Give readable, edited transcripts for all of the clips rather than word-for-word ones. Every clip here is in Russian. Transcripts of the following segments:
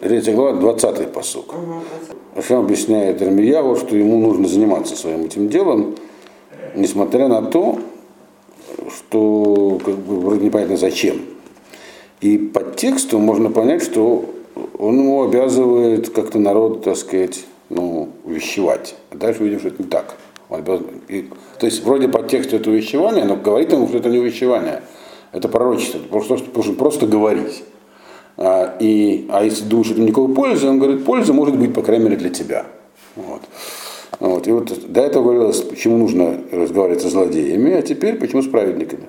3 глава, 20-й пасук. Рафиан объясняет Ирмияху, что ему нужно заниматься своим этим делом, несмотря на то, что как бы, вроде непонятно зачем. И по тексту можно понять, что он ему обязывает как-то народ, так сказать, увещевать. А дальше увидим, что это не так. То есть вроде по тексту это увещевание, но говорит ему, что это не увещевание. Это пророчество, просто говорить. А если думаешь, что это никакой пользы, он говорит, польза может быть, по крайней мере, для тебя. И вот до этого говорилось, почему нужно разговаривать со злодеями, а теперь почему с праведниками.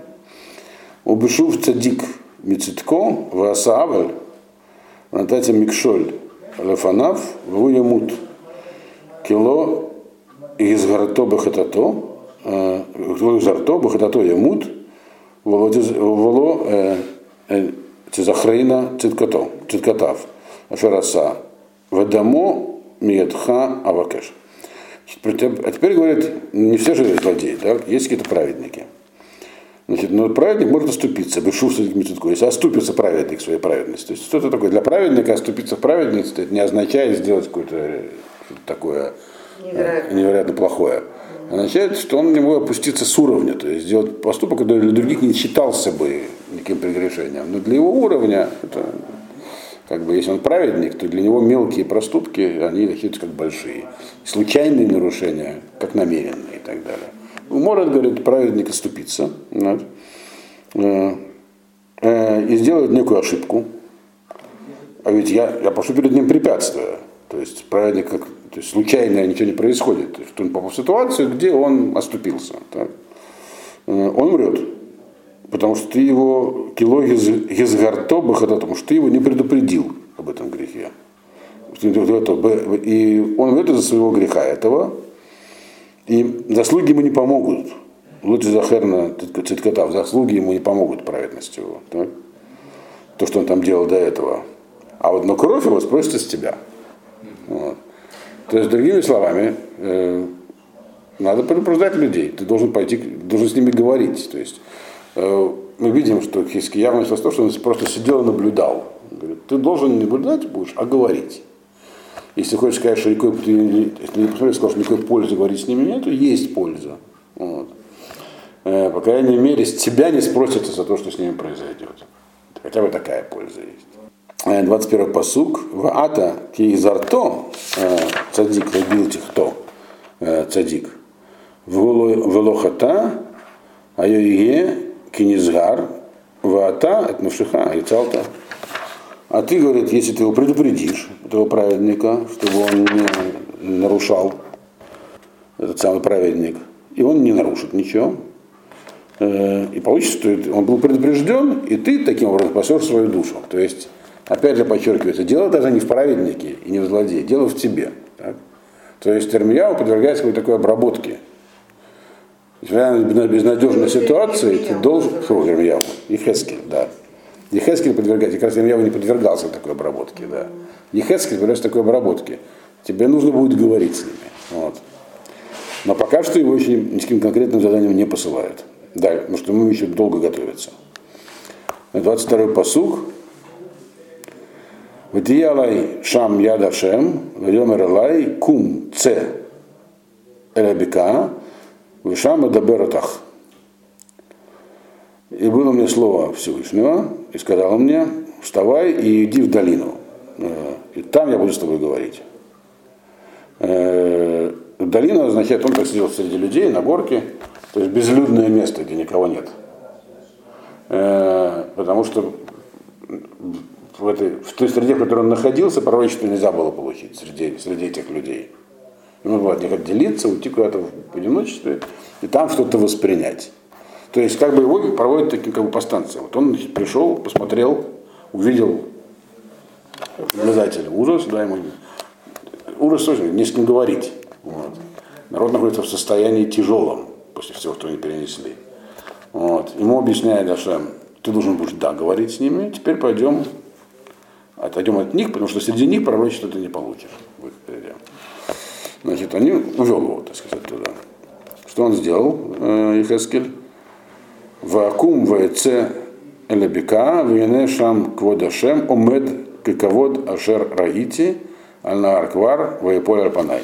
Убешув цадик мицитко ваасааваль нататя микшоль лефанав вуямут кило из гарто бахатато из гарто бахатато ямут воло Захрейна Циткатов, Афараса, Ведомо, Медха, Авакаш. А теперь говорят, не все же злодеи, да? Есть какие-то праведники. Значит, но праведник может оступиться, если оступится праведник своей праведности. То есть что-то такое для праведника, оступиться в праведности, это не означает сделать какое-то такое невероятно плохое. Означает, что он не мог опуститься с уровня, то есть сделать поступок, который для других не считался бы никаким прегрешением. Но для его уровня, это, как бы, если он праведник, то для него мелкие проступки, они считаются как большие. Случайные нарушения, как намеренные и так далее. Может, говорит, праведник оступиться, и сделать некую ошибку. А ведь я пошу перед ним препятствия. То есть праведник, как, то есть случайно ничего не происходит. То есть он попал в ситуацию, где он оступился. Так? Он врет, потому что ты его кило гизгарто бахата, потому что ты его не предупредил об этом грехе. И он врет из-за своего греха этого. И заслуги ему не помогут. Лучше Захерна Циткатав, заслуги ему не помогут праведности его. Так? То, что он там делал до этого. А вот на кровь его спросится с тебя. Вот. То есть, другими словами, надо предупреждать людей, ты должен пойти, должен с ними говорить. То есть, мы видим, что Хиски явно из-за того, что он просто сидел и наблюдал. Он говорит, ты должен не наблюдать будешь, а говорить. Если хочешь сказать, что никакой, ты не посмотрел, сказал, что никакой пользы говорить с ними нет, то есть польза. Вот. По крайней мере, с тебя не спросятся за то, что с ними произойдет. Хотя бы такая польза есть. 21 пасук. Ваата ки изарто цадик любил тех кто цадик. Велохата айое кинизгар ваата от мушиха и цалта. А ты, говорит, если ты его предупредишь, этого праведника, чтобы он не нарушал, этот самый праведник, и он не нарушит ничего. И получится, что он был предупрежден, и ты таким образом спасешь свою душу. То есть опять же подчеркивается, дело даже не в праведнике и не в злодее, дело в тебе. Так? То есть Ирмияху подвергается какой-то такой обработке. Несмотря на безнадежную ситуацию, ты должен... Ирмияху. Йехезкель, да. Йехезкель подвергается, как раз Ирмияху не подвергался такой обработке, да. Йехезкель подвергается такой обработке. Тебе нужно будет говорить с ними. Вот. Но пока что его еще ни с каким конкретным заданием не посылают. Да, потому что ему еще долго готовится. 22-й пасук. Вдиялай шам ядашем, вдемерлай кум це элабика, вишам эдабератах. И было мне слово Всевышнего, и сказал мне, вставай и иди в долину, и там я буду с тобой говорить. Долина означает, он так сидел среди людей на горке, то есть безлюдное место, где никого нет. Потому что в той среде, в которой он находился, пророчество нельзя было получить среди этих людей. Ему было от них отделиться, уйти куда-то в одиночестве и там что-то воспринять. То есть как бы его проводят таким как бы по станции. Вот он пришел, посмотрел, увидел наблюдателя. Ужас, да, ему ужас тоже, не с кем говорить. Вот. Народ находится в состоянии тяжелом после всего, что они перенесли. Вот. Ему объясняет Ашем, ты должен будешь да говорить с ними, теперь пойдем. Отойдем от них, потому что среди них пророчество ты не получишь. Значит, они увел его, так сказать, туда. Что он сделал, Йехезкель? Вакум вэцэ элебека венешам кводашем омед кавод ашер раити аль-наар квар ваеполь аль-панай.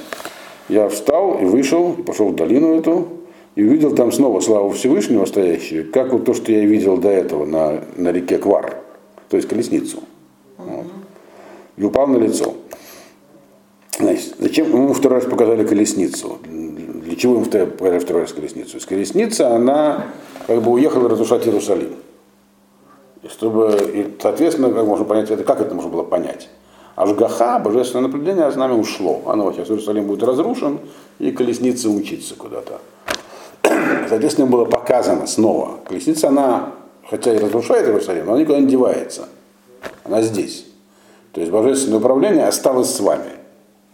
Я встал и вышел, и пошел в долину эту, и увидел там снова славу Всевышнего стоящую, как вот то, что я видел до этого на реке Квар, то есть колесницу. Вот. И упал на лицо. Значит, зачем ему второй раз показали колесницу? Для чего ему показали второй раз колесницу? Колесница, она как бы уехала разрушать Иерусалим. И чтобы, и, соответственно, как можно понять это, как это можно было понять? Ашгаха, божественное наблюдение, с нами ушло. Оно сейчас Иерусалим будет разрушен, и колесница учится куда-то. Соответственно, было показано снова. Колесница, она, хотя и разрушает Иерусалим, но она никуда не девается. Она здесь. То есть божественное управление осталось с вами.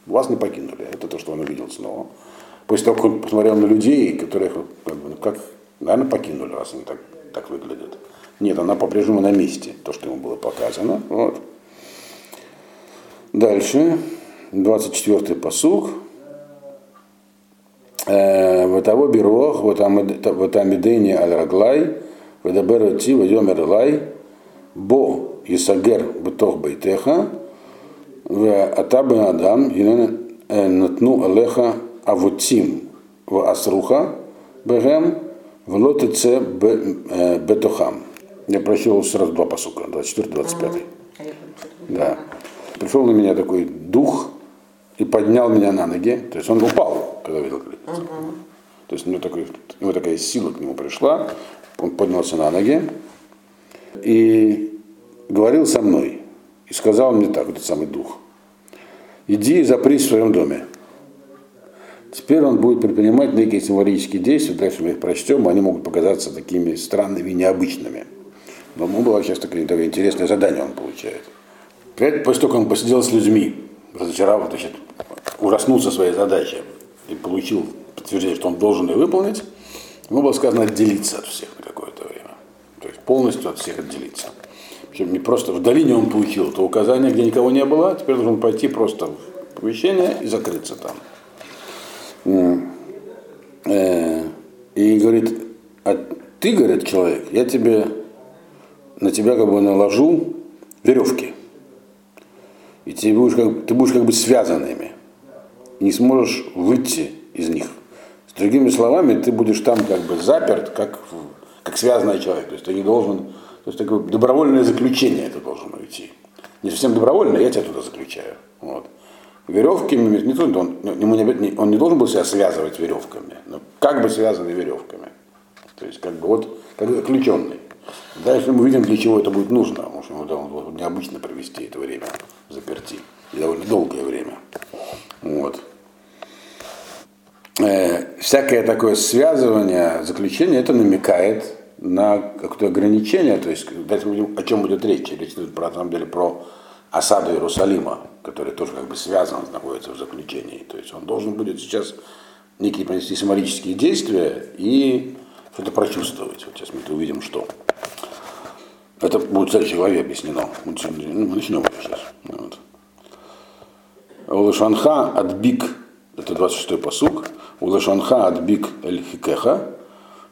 Вас не покинули. Это то, что он увидел снова. После того, как он посмотрел на людей, которых, как, наверное, покинули, раз они так выглядят. Нет, она по-прежнему на месте. То, что ему было показано. Вот. Дальше. 24-й пасук. Ватаво бирох, ватамидени аль-раглай, ватаберати, вадемерлай, бо исагер бытох байтеха, ватабен адам, натну алеха авутим, ваасруха бегем, влотеце бетохам. Я прочел сразу два пасука, 24-25. Да. Пришел на меня такой дух и поднял меня на ноги. То есть он упал, когда видел колесницу. То есть у него такая сила к нему пришла. Он поднялся на ноги и говорил со мной. И сказал мне так, этот самый дух: иди и запрись в своем доме. Теперь он будет предпринимать некие символические действия. Дальше мы их прочтем, они могут показаться такими странными и необычными. Но ему было сейчас такое интересное задание он получает. После того, как он посидел с людьми, разочаровав, ужаснулся своей задачей и получил подтверждение, что он должен ее выполнить, ему было сказано отделиться от всех на какое-то время. То есть полностью от всех отделиться. Причем не просто в долине он получил это указание, где никого не было, теперь должен пойти просто в помещение и закрыться там. И говорит: а ты, говорит, человек, я тебе, на тебя как бы наложу веревки. И ты будешь как бы связан ими. Не сможешь выйти из них. С другими словами, ты будешь там как бы заперт, как связанный человек. То есть ты не должен. То есть такое добровольное заключение ты должен уйти. Не совсем добровольно, я тебя туда заключаю. Вот. Веревки он не должен был себя связывать веревками, но как бы связаны веревками. То есть как бы вот как заключенный. Дальше мы увидим, для чего это будет нужно. Потому что ему необычно провести это время в заперти. И довольно долгое время. Вот. Всякое такое связывание, заключение, это намекает на какое-то ограничение. То есть, дальше мы увидим, о чем будет речь. Речь идет, на самом деле, про осаду Иерусалима, который тоже как бы связан, находится в заключении. То есть он должен будет сейчас некие провести символические действия и что-то прочувствовать. Вот сейчас мы это увидим, что. Это будет в следующей главе объяснено. Мы начнем сейчас. Вот. Улашанха адбик, это 26-й пасук. Улашанха адбик эль-хикеха.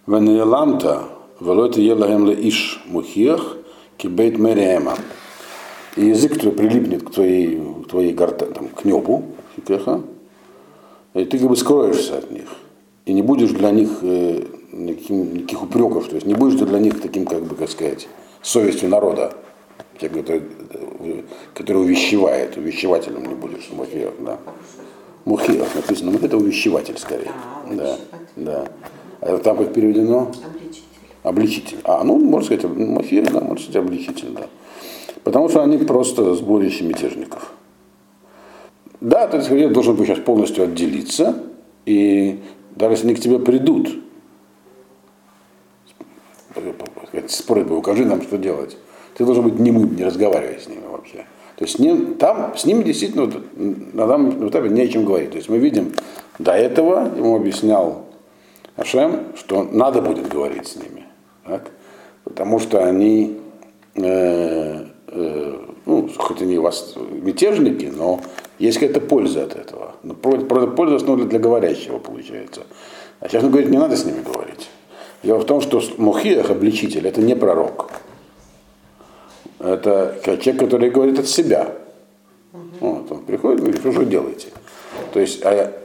Венеламта велоте елагем ле-иш мухиях кибейт мериэма. И язык, который прилипнет к твоей гортани, там, к небу, хикеха, и ты как бы скроешься от них. И не будешь для них никаких упреков, то есть не будешь ты для них таким, как бы, как сказать, совестью народа, который увещевает, увещевателем не будешь, мухиях, да. Мухиях написано, это увещеватель скорее. Да, да. А там как переведено? Обличитель. Можно сказать, мухиях, да, можно сказать, обличитель, да. Потому что они просто сборище мятежников. Да, то есть я должен был сейчас полностью отделиться, и даже если они к тебе придут, с просьбой укажи нам, что делать. Ты должен быть немым, не разговаривай с ними вообще. То есть с ним действительно на данном этапе не о чем говорить. То есть мы видим, до этого ему объяснял Ашем, что надо будет говорить с ними. Так? Потому что они, хоть они у вас мятежники, но есть какая-то польза от этого. Но польза основная для говорящего получается. А сейчас он говорит, не надо с ними говорить. Дело в том, что Мухиях, обличитель, это не пророк. это человек, который говорит от себя. Вот, он приходит и говорит, что делаете. То есть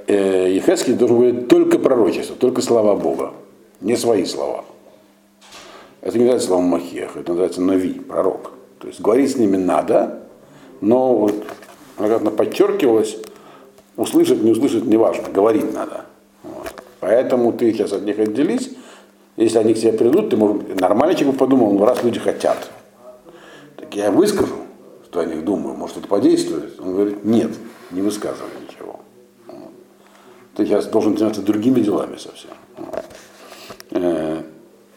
Йехезкель должен говорить только пророчество, только слова Бога, не свои слова. Это не называется словом Мухиях, это называется нави, пророк. То есть говорить с ними надо, но вот, наверное, подчеркивалось, услышать, не услышать, неважно, говорить надо. Вот. Поэтому ты сейчас от них отделись, если они к тебе придут, ты можешь... Нормально человек подумал, ну раз люди хотят, так я выскажу, что о них думаю, может это подействует? Он говорит, нет, не высказывай ничего. Вот. Ты сейчас должен заниматься другими делами совсем. Вот.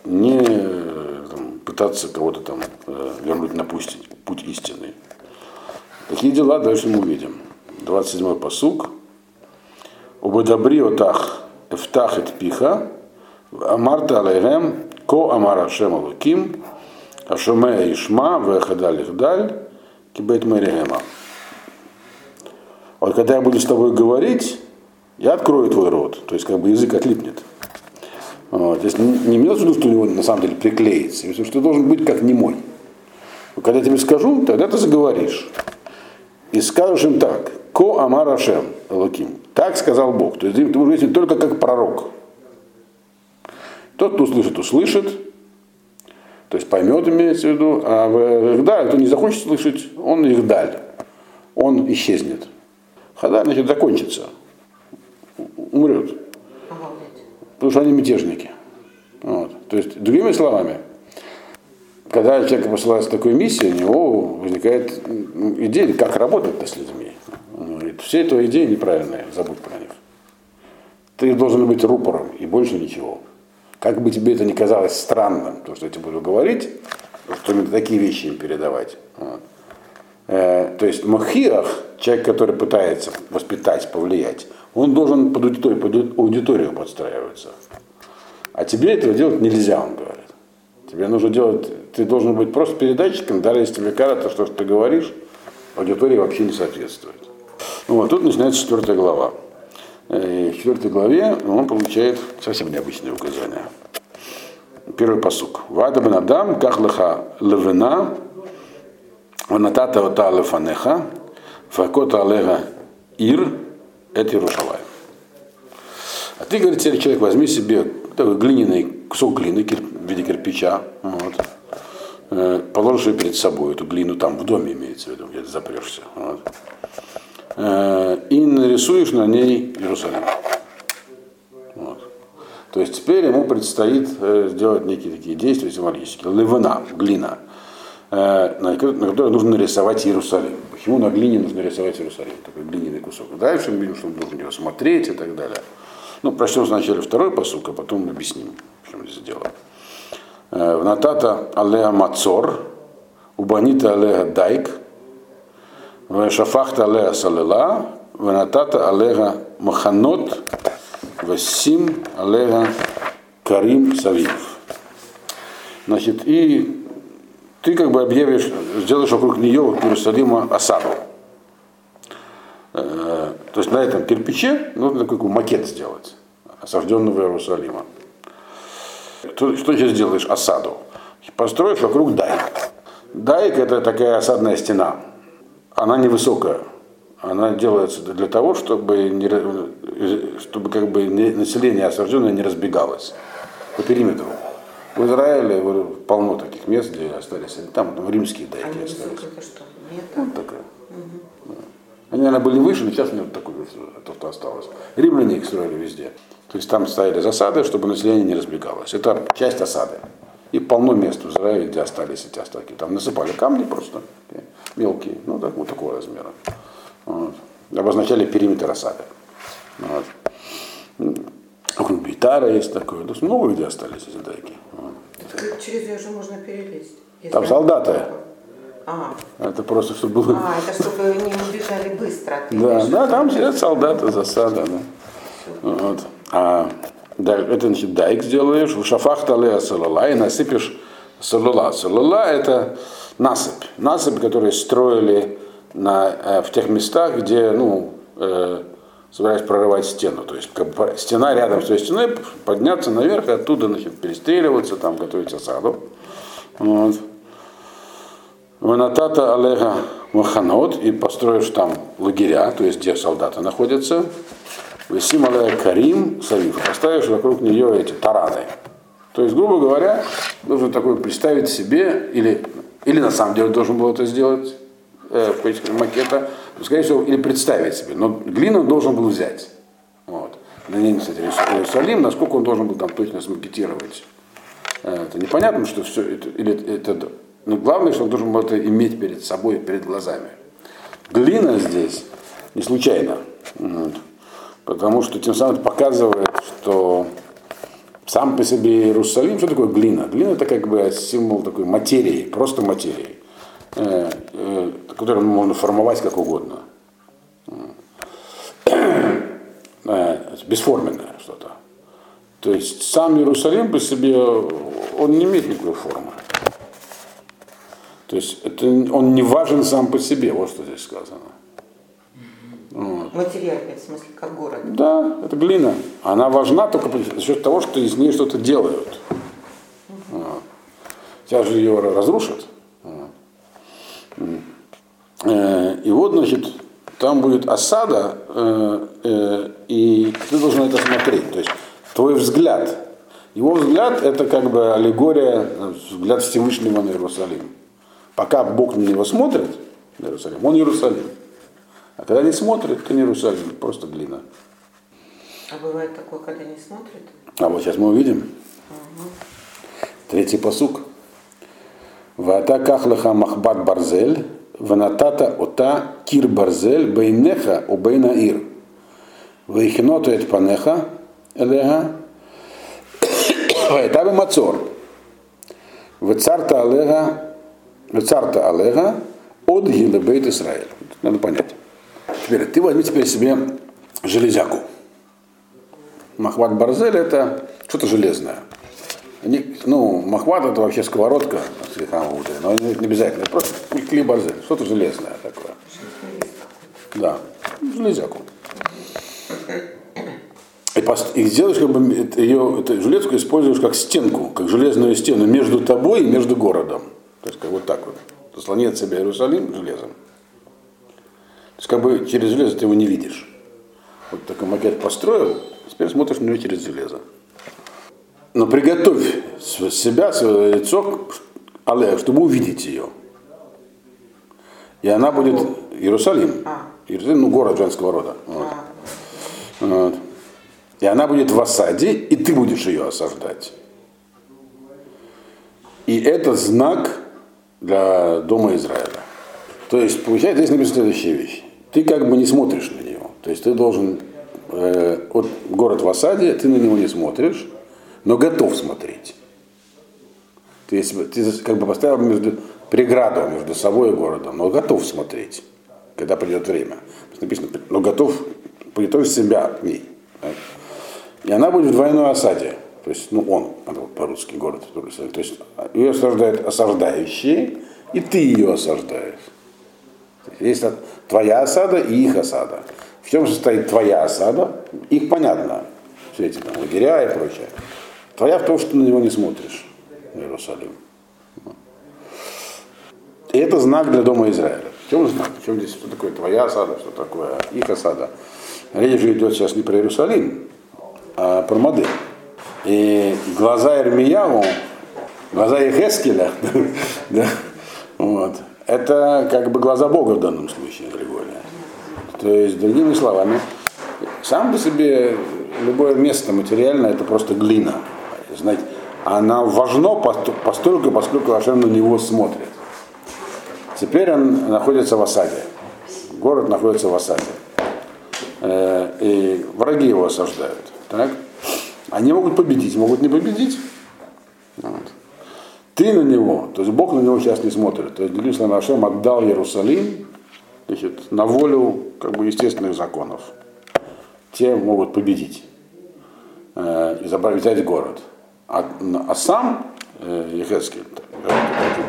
Не там, пытаться кого-то там вернуть на путь истинный. Такие дела дальше мы увидим. 27-й пасук. Убадабри отах эфтахет пиха, амарта алейхем, ко амар ашем алуким, ашуме ишма, вехадаль ихдаль, кибет мэрихема. Вот когда я буду с тобой говорить, я открою твой рот. То есть как бы язык отлипнет. Вот. Если не имеется в виду, что у него на самом деле приклеится, если что, ты должен быть как немой. Но когда я тебе скажу, тогда ты заговоришь. И скажешь им так: Ко Амар Ашем Элоким. Так сказал Бог. То есть ты будешь говорить только как пророк. Тот, кто услышит, услышит. То есть поймет, имеется в виду. А в Ихдаль, кто не захочет слышать, он Ихдаль. Он исчезнет. Хадаль, значит, закончится. Умрет. Потому что они мятежники. Вот. То есть, другими словами, когда человек посылается в такую миссию, у него возникает идея, как работать-то с людьми. Он говорит, все твои идеи неправильные, забудь про них. Ты должен быть рупором и больше ничего. Как бы тебе это ни казалось странным, то, что я тебе буду говорить, что такие вещи им передавать. Вот. То есть Мухиях, человек, который пытается воспитать, повлиять, он должен под аудиторию подстраиваться. А тебе этого делать нельзя, он говорит. Тебе нужно делать, ты должен быть просто передатчиком, даже если тебе кажется, что ты говоришь, аудитории вообще не соответствует. Ну, вот тут начинается 4 глава. И в 4 главе он получает совсем необычные указания. Первый пасук. Вада бен Адам, кахлаха левена, ванатата ота лефанеха, факота алега ир, это Иерушалай. А ты, говорит, теперь человек, возьми себе такой глиняный кусок глины в виде кирпича, вот, положишь ее перед собой, эту глину там в доме имеется в виду, где ты запрешься, вот, и нарисуешь на ней Иерусалим. Вот. То есть теперь ему предстоит сделать некие такие действия символические. Левена, глина, на которой нужно нарисовать Иерусалим. Почему на глине нужно рисовать Иерусалим? Такой глиняный кусок. Дальше мы видим, что он должен его смотреть и так далее. Ну, прочтем сначала второй пасук, а потом объясним, в чем здесь дело. Внатата алеа мацор, убанита алеа дайк, вешафахта алеа салела, внатата алеа маханот, вассим алеа карим салив. Значит, и ты как бы объявишь, сделаешь вокруг нее, вокруг Иерусалима, осаду. То есть на этом кирпиче нужно такой макет сделать осажденного Иерусалима. Что сейчас делаешь? Осаду. Построишь вокруг дайк. Дайк — это такая осадная стена. Она невысокая. Она делается для того, чтобы как бы население осажденное не разбегалось по периметру. В Израиле полно таких мест, где остались. Там римские дайки остались. Вот такая. Они, наверное, были выше, но сейчас у меня вот такое то, что осталось. Римляне их строили везде. То есть там стояли засады, чтобы население не разбегалось. Это часть осады. И полно мест в Израиле, где остались эти остатки. Там насыпали камни просто мелкие, ну так, вот такого размера. Вот. Обозначали периметр осады. Вот. Вокруг Бейтара есть такое. То есть много где остались эти дайки. Вот. Через ее же можно перелезть. Там солдаты. Это просто, чтобы было... это чтобы не убежали быстро. Да, там сидят солдаты, засада. Да. Вот. Это, значит, дайк сделаешь, в шафах талея салала, и насыпешь салала. Салала — это насыпь. Насыпь, которую строили в тех местах, где, собирались прорывать стену. То есть как бы стена рядом с той стеной, подняться наверх, и оттуда, значит, перестреливаться, там готовить осаду. Вот. Ванатата алеха маханот, и построишь там лагеря, то есть где солдаты находятся. Весим алеха карим савив, поставишь вокруг нее эти тараны. То есть, грубо говоря, нужно такое представить себе, или на самом деле должен был это сделать, макета, скорее всего, или представить себе. Но глину должен был взять. Вот. На ней, кстати, Иерусалим, насколько он должен был там точно смакетировать. Это непонятно, что все это, или это. Но главное, что он должен был это иметь перед собой, перед глазами. Глина здесь не случайно. Вот. Потому что тем самым показывает, что сам по себе Иерусалим, что такое глина? Глина это как бы символ такой материи, просто материи, которую можно формовать как угодно. Бесформенное что-то. То есть сам Иерусалим по себе, он не имеет никакой формы. То есть это, он не важен сам по себе, вот что здесь сказано. Вот. Материал, в смысле, как город. Да, это глина. Она важна только за счет того, что из нее что-то делают. Вот. Сейчас же ее разрушат. И вот, значит, там будет осада, и ты должен это смотреть. То есть твой взгляд. Его взгляд это как бы аллегория, взгляд Всевышнего на Иерусалим. Пока Бог на него смотрит, на Иерусалим, он Иерусалим. А когда не смотрит, то не Иерусалим, просто глина. А бывает такое, когда не смотрит? А вот сейчас мы увидим. Угу. Третий пасук. Ваата кахлаха махбат барзель, ванатата ота кир барзель, бейнеха у бейнаир. Вейхинота эт панеха, элега, ваэтабе мацор. Вецарта алега, от гилебейт Исраэль. Надо понять. Теперь, ты возьми теперь себе железяку. Махват барзель это что-то железное. Махват это вообще сковородка, но не обязательно. Просто клей барзель, что-то железное такое. Да, железяку. И сделаешь как бы ее, эту железку используешь как стенку, как железную стену между тобой и между городом. То есть как вот так вот. Заслоняет себя Иерусалим железом. То есть как бы через железо ты его не видишь. Вот такой макет построил, теперь смотришь на него через железо. Но приготовь себя, свое лицо, чтобы увидеть ее. И она будет Иерусалим. Иерусалим, город женского рода. Вот. Вот. И она будет в осаде, и ты будешь ее осаждать. И это знак для дома Израиля. То есть, получается, здесь написано следующая вещь. Ты как бы не смотришь на него. То есть ты должен, вот город в осаде, ты на него не смотришь, но готов смотреть. Ты как бы поставил преграду между собой и городом, но готов смотреть, когда придет время. Написано, но готов, приготовь себя к ней. Так? И она будет в двойной осаде. То есть, он по-русски город. То есть ее осаждают осаждающие, и ты ее осаждаешь. Есть твоя осада и их осада. В чем состоит твоя осада? Их понятно. Все эти там лагеря и прочее. Твоя в том, что ты на него не смотришь. Иерусалим. И это знак для дома Израиля. В чем знак? В чем здесь? Что такое твоя осада? Что такое их осада? Речь же идет сейчас не про Иерусалим, а про модель. И глаза Ирмияху, глаза Йехезкеля, это как бы глаза Бога в данном случае, Григория. То есть, другими словами, сам по себе любое место материальное, это просто глина. Знаете, она важна постольку, поскольку Ашем на него смотрит. Теперь он находится в осаде. Город находится в осаде. И враги его осаждают. Так? Они могут победить, могут не победить. Вот. Ты на него, то есть Бог на него сейчас не смотрит. То есть, другими словами, Ашем отдал Иерусалим, значит, на волю как бы естественных законов. Те могут победить и взять город. А сам Йехезкель,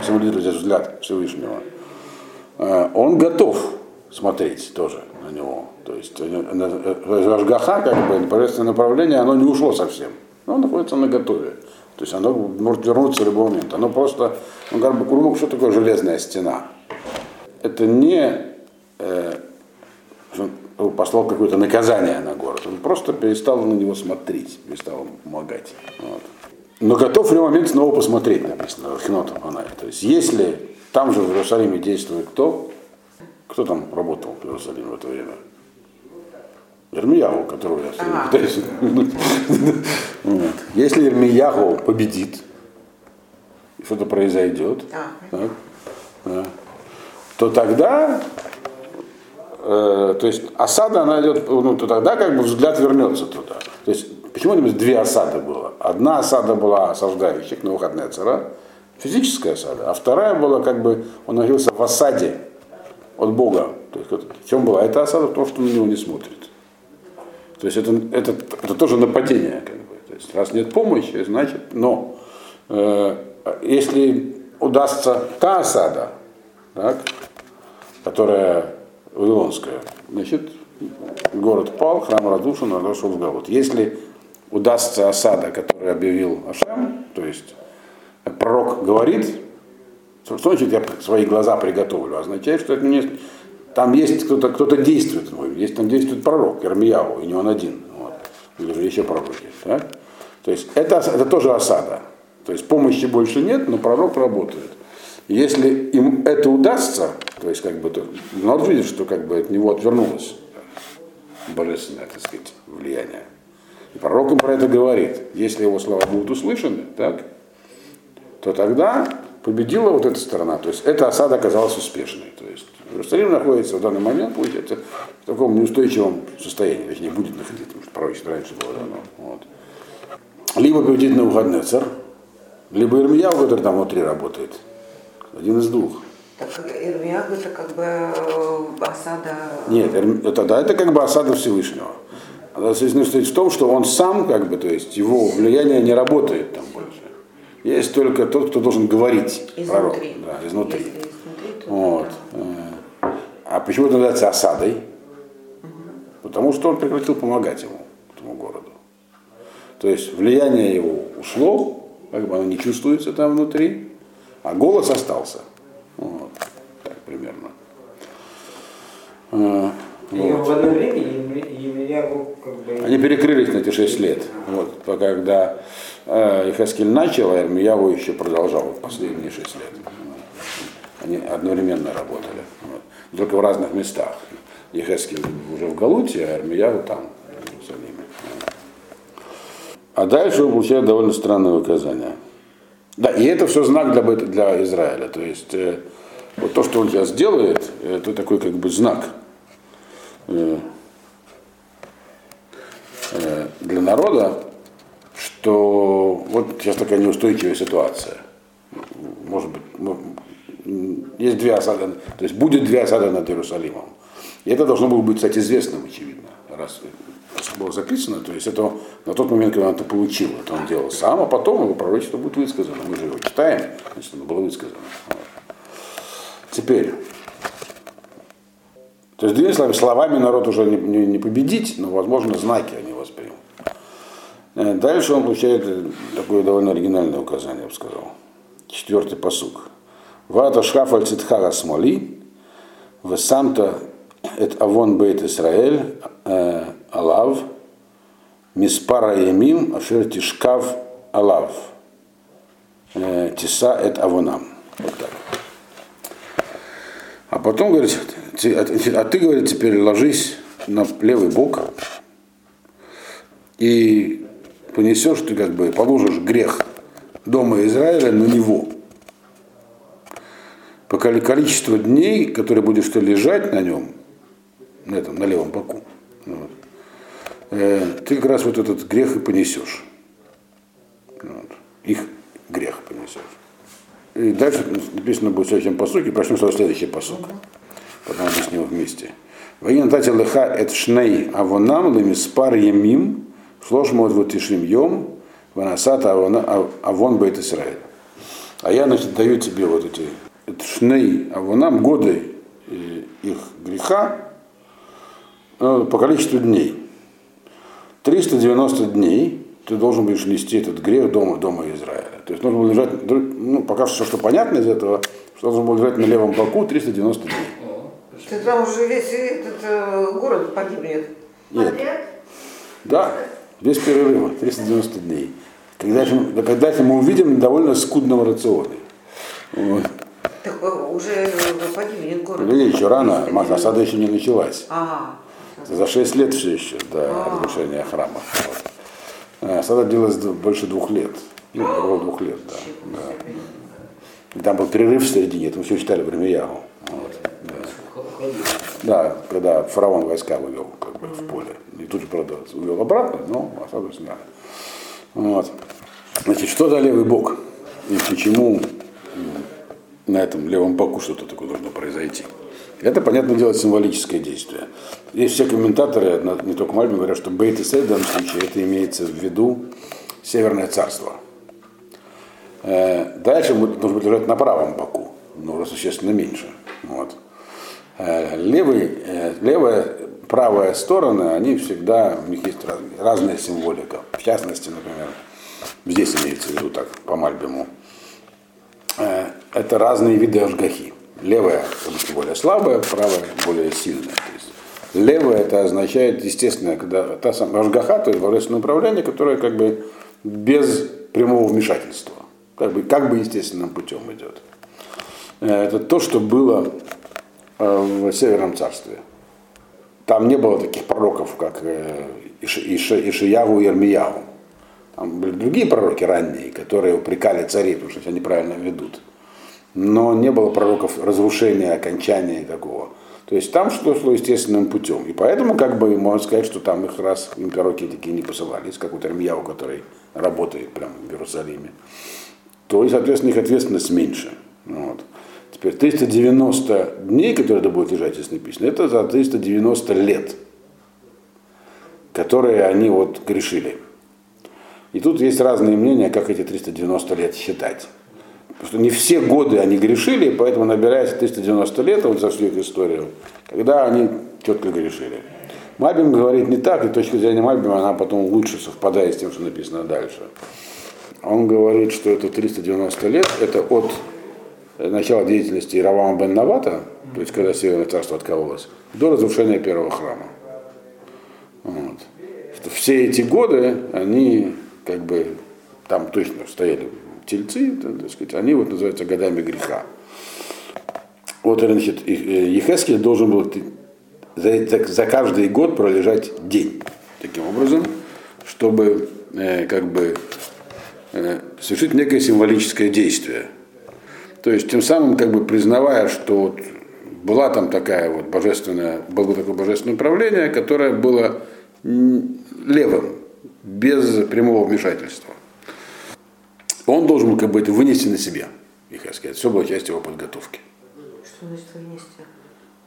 символизирует здесь взгляд Всевышнего, он готов смотреть тоже на него. То есть Ашгаха, как бы, божественное направление, оно не ушло совсем. Но он находится на готове. То есть оно может вернуться в любой момент. Оно просто, ну, гарбакурмук, что такое железная стена? Это не послал какое-то наказание на город. Он просто перестал на него смотреть, перестал ему помогать. Вот. Но готов в любой момент снова посмотреть, написано, Рахинот Аманай. То есть если там же в Иерусалиме действует кто? Кто там работал в Иерусалиме в это время? Ирмияху, которого я пытаюсь. Если Ирмияху победит, что-то произойдет, то тогда, то есть осада, она идет, ну, то тогда как бы взгляд вернется туда. То есть почему две осады было? Одна осада была осаждающих, Навуходоносора цара, физическая осада, а вторая была как бы, он находился в осаде от Бога. То есть, в чем была эта осада? В том, что на него не смотрит. То есть это тоже нападение, как бы. То есть раз нет помощи, значит, но если удастся та осада, так, которая вавилонская, значит, город пал, храм разрушен, он шел в голод. Если удастся осада, которую объявил Ашем, то есть пророк говорит, что значит я свои глаза приготовлю, означает, что это не... Там есть кто-то действует, есть там действует пророк, Ирмияху, и не он один, вот, или же еще пророки. Так? То есть это тоже осада. То есть помощи больше нет, но пророк работает. Если им это удастся, то есть как бы народ видит, что как бы от него отвернулось божественное, так сказать, влияние. И пророк им про это говорит. Если его слова будут услышаны, так, то тогда победила вот эта сторона. То есть эта осада оказалась успешной. То есть Иерусалим находится в данный момент, получается, в таком неустойчивом состоянии. Точнее, будет находиться, потому что пророчество раньше было дано. Вот. Либо победит Навуходоносор, либо Ирмияху, который там внутри работает. Один из двух. Так Ирмияху это как бы осада... Нет, тогда это как бы осада Всевышнего. Осада Всевышнего состоит в том, что он сам, как бы, то есть его влияние не работает там больше. Есть только тот, кто должен говорить. Пророк. Да, изнутри. Если изнутри, то вот. Да. А почему это называется осадой? Угу. Потому что он прекратил помогать ему, этому городу. То есть влияние его ушло, как бы оно не чувствуется там внутри, а голос остался. Вот. Так примерно. И вот. В одно время Ирмияху как бы... Они перекрылись на эти 6 лет. Вот, когда Хескель начал, а Ирмияху еще продолжал последние 6 лет. Они одновременно работали. Вот. Только в разных местах. Йехезкель уже в Галуте, а Ирмияху там, в Иерусалиме. А дальше он получает довольно странное указание. Да, и это все знак для Израиля. То есть вот то, что он сейчас делает, это такой как бы знак для народа, что вот сейчас такая неустойчивая ситуация. Может быть, есть две осады, то есть будет две осады над Иерусалимом. И это должно было быть, кстати, известным, очевидно, раз было записано. То есть это на тот момент, когда он это получил, это он делал сам, а потом его пророчество будет высказано. Мы же его читаем, значит, оно было высказано. Теперь. То есть, другими словами, народ уже не победить, но, возможно, знаки они воспримут. Дальше он получает такое довольно оригинальное указание, я бы сказал. 4-й пасук. Вата шхаф аль цитхара смоли, весамта эт авон бейт Исраэль, алав, миспара ямим, ашер тишкав алав, тиса эт авонам. Вот так. А потом говорит, а ты, говорит, теперь ложись на левый бок и понесешь, ты как бы положишь грех дома Израиля на него. Пока количество дней, которые будешь ты лежать на нем, на этом, на левом боку, вот, ты как раз вот этот грех и понесешь. Вот, их грех понесешь. И дальше написано будет в следующем пасуке, прочтем сразу следующий пасук. Потом мы с ним вместе. Ваинатати леха эт шней авонам лемиспар ямим сложмот ватишим йом ванасата авон бейт Исраэль. А я, значит, даю тебе вот эти эт шней авонам, годы их греха по количеству дней. 390 дней ты должен будешь нести этот грех дома Израиля. То есть нужно было лежать, пока все, что понятно из этого, что нужно было лежать на левом боку 390 дней. Ты там уже весь этот город погибнет. Нет. Да, без перерыва, 390 дней. Когда-то мы увидим довольно скудного рациона. Вот. Так уже погибнет город. Да нет, еще рано, осада еще не началась. Ага. За 6 лет все еще до разрушения храма. Вот. Осада длилась больше 2 лет. Ну, около 2 лет, да. Там был перерыв в середине, мы все читали про Рамияву. Да, когда фараон войска вывел в поле. И тут же, правда, увел обратно, но осаду сняли. Вот. Значит, что за левый бок? И почему на этом левом боку что-то такое должно произойти? Это, понятное дело, символическое действие. И все комментаторы, не только Мальбим, говорят, что Бейт Исраэль в данном случае это имеется в виду Северное Царство. Дальше нужно будет лежать на правом боку, но уже существенно меньше. Вот. Левая, правая сторона, они всегда, у них есть разная символика. В частности, например, здесь имеется в виду так, по Мальбиму, это разные виды ашгахи. Левая, более слабая, правая, более сильная. То есть, левая, это означает, естественно, когда та самая ашгаха, то есть божественное управление, которое как бы без прямого вмешательства, как бы естественным путем идет. Это то, что было в Северном Царстве. Там не было таких пророков, как Ишияву и Ирмияху. Там были другие пророки ранние, которые упрекали царей, потому что они неправильно ведут. Но не было пророков разрушения, окончания и такого. То есть там что шло естественным путем. И поэтому, как бы, можно сказать, что там их раз им пророки такие не посылались, как вот Ирмияху, который работает прямо в Иерусалиме, то и, соответственно, их ответственность меньше. Вот. Теперь 390 дней, которые это будет лежать, здесь написано, это за 390 лет, которые они вот грешили. И тут есть разные мнения, как эти 390 лет считать. Потому что не все годы они грешили, поэтому набирается 390 лет, вот за всю их историю, когда они четко грешили. Мальбим говорит не так, и точка зрения Мальбима, она потом лучше совпадает с тем, что написано дальше. Он говорит, что это 390 лет, это от начало деятельности Иравама бен-Навата, то есть когда Северное Царство откололось, до разрушения первого храма. Вот. Все эти годы, они как бы, там точно стояли тельцы, так сказать, они вот называются годами греха. Вот, значит, Йехезкель должен был за каждый год пролежать день, таким образом, чтобы совершить некое символическое действие. То есть тем самым как бы признавая, что вот была там такая вот божественная, было такое божественное управление, которое было левым, без прямого вмешательства. Он должен как бы вынести на себя, Йехезкель. Все было частью его подготовки. Что значит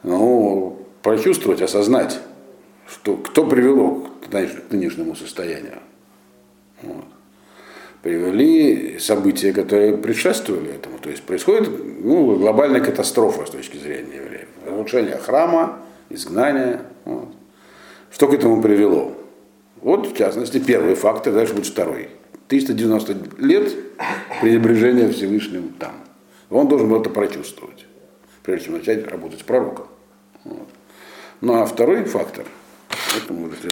вынести? Прочувствовать, осознать, что кто привело к нынешнему состоянию. Вот. Привели события, которые предшествовали этому. То есть происходит глобальная катастрофа с точки зрения евреев. Разрушение храма, изгнание. Вот. Что к этому привело? Вот, в частности, первый фактор, дальше будет второй. 390 лет пренебрежения Всевышним там. Он должен был это прочувствовать, прежде чем начать работать с пророком. Вот. А второй фактор, это мы уже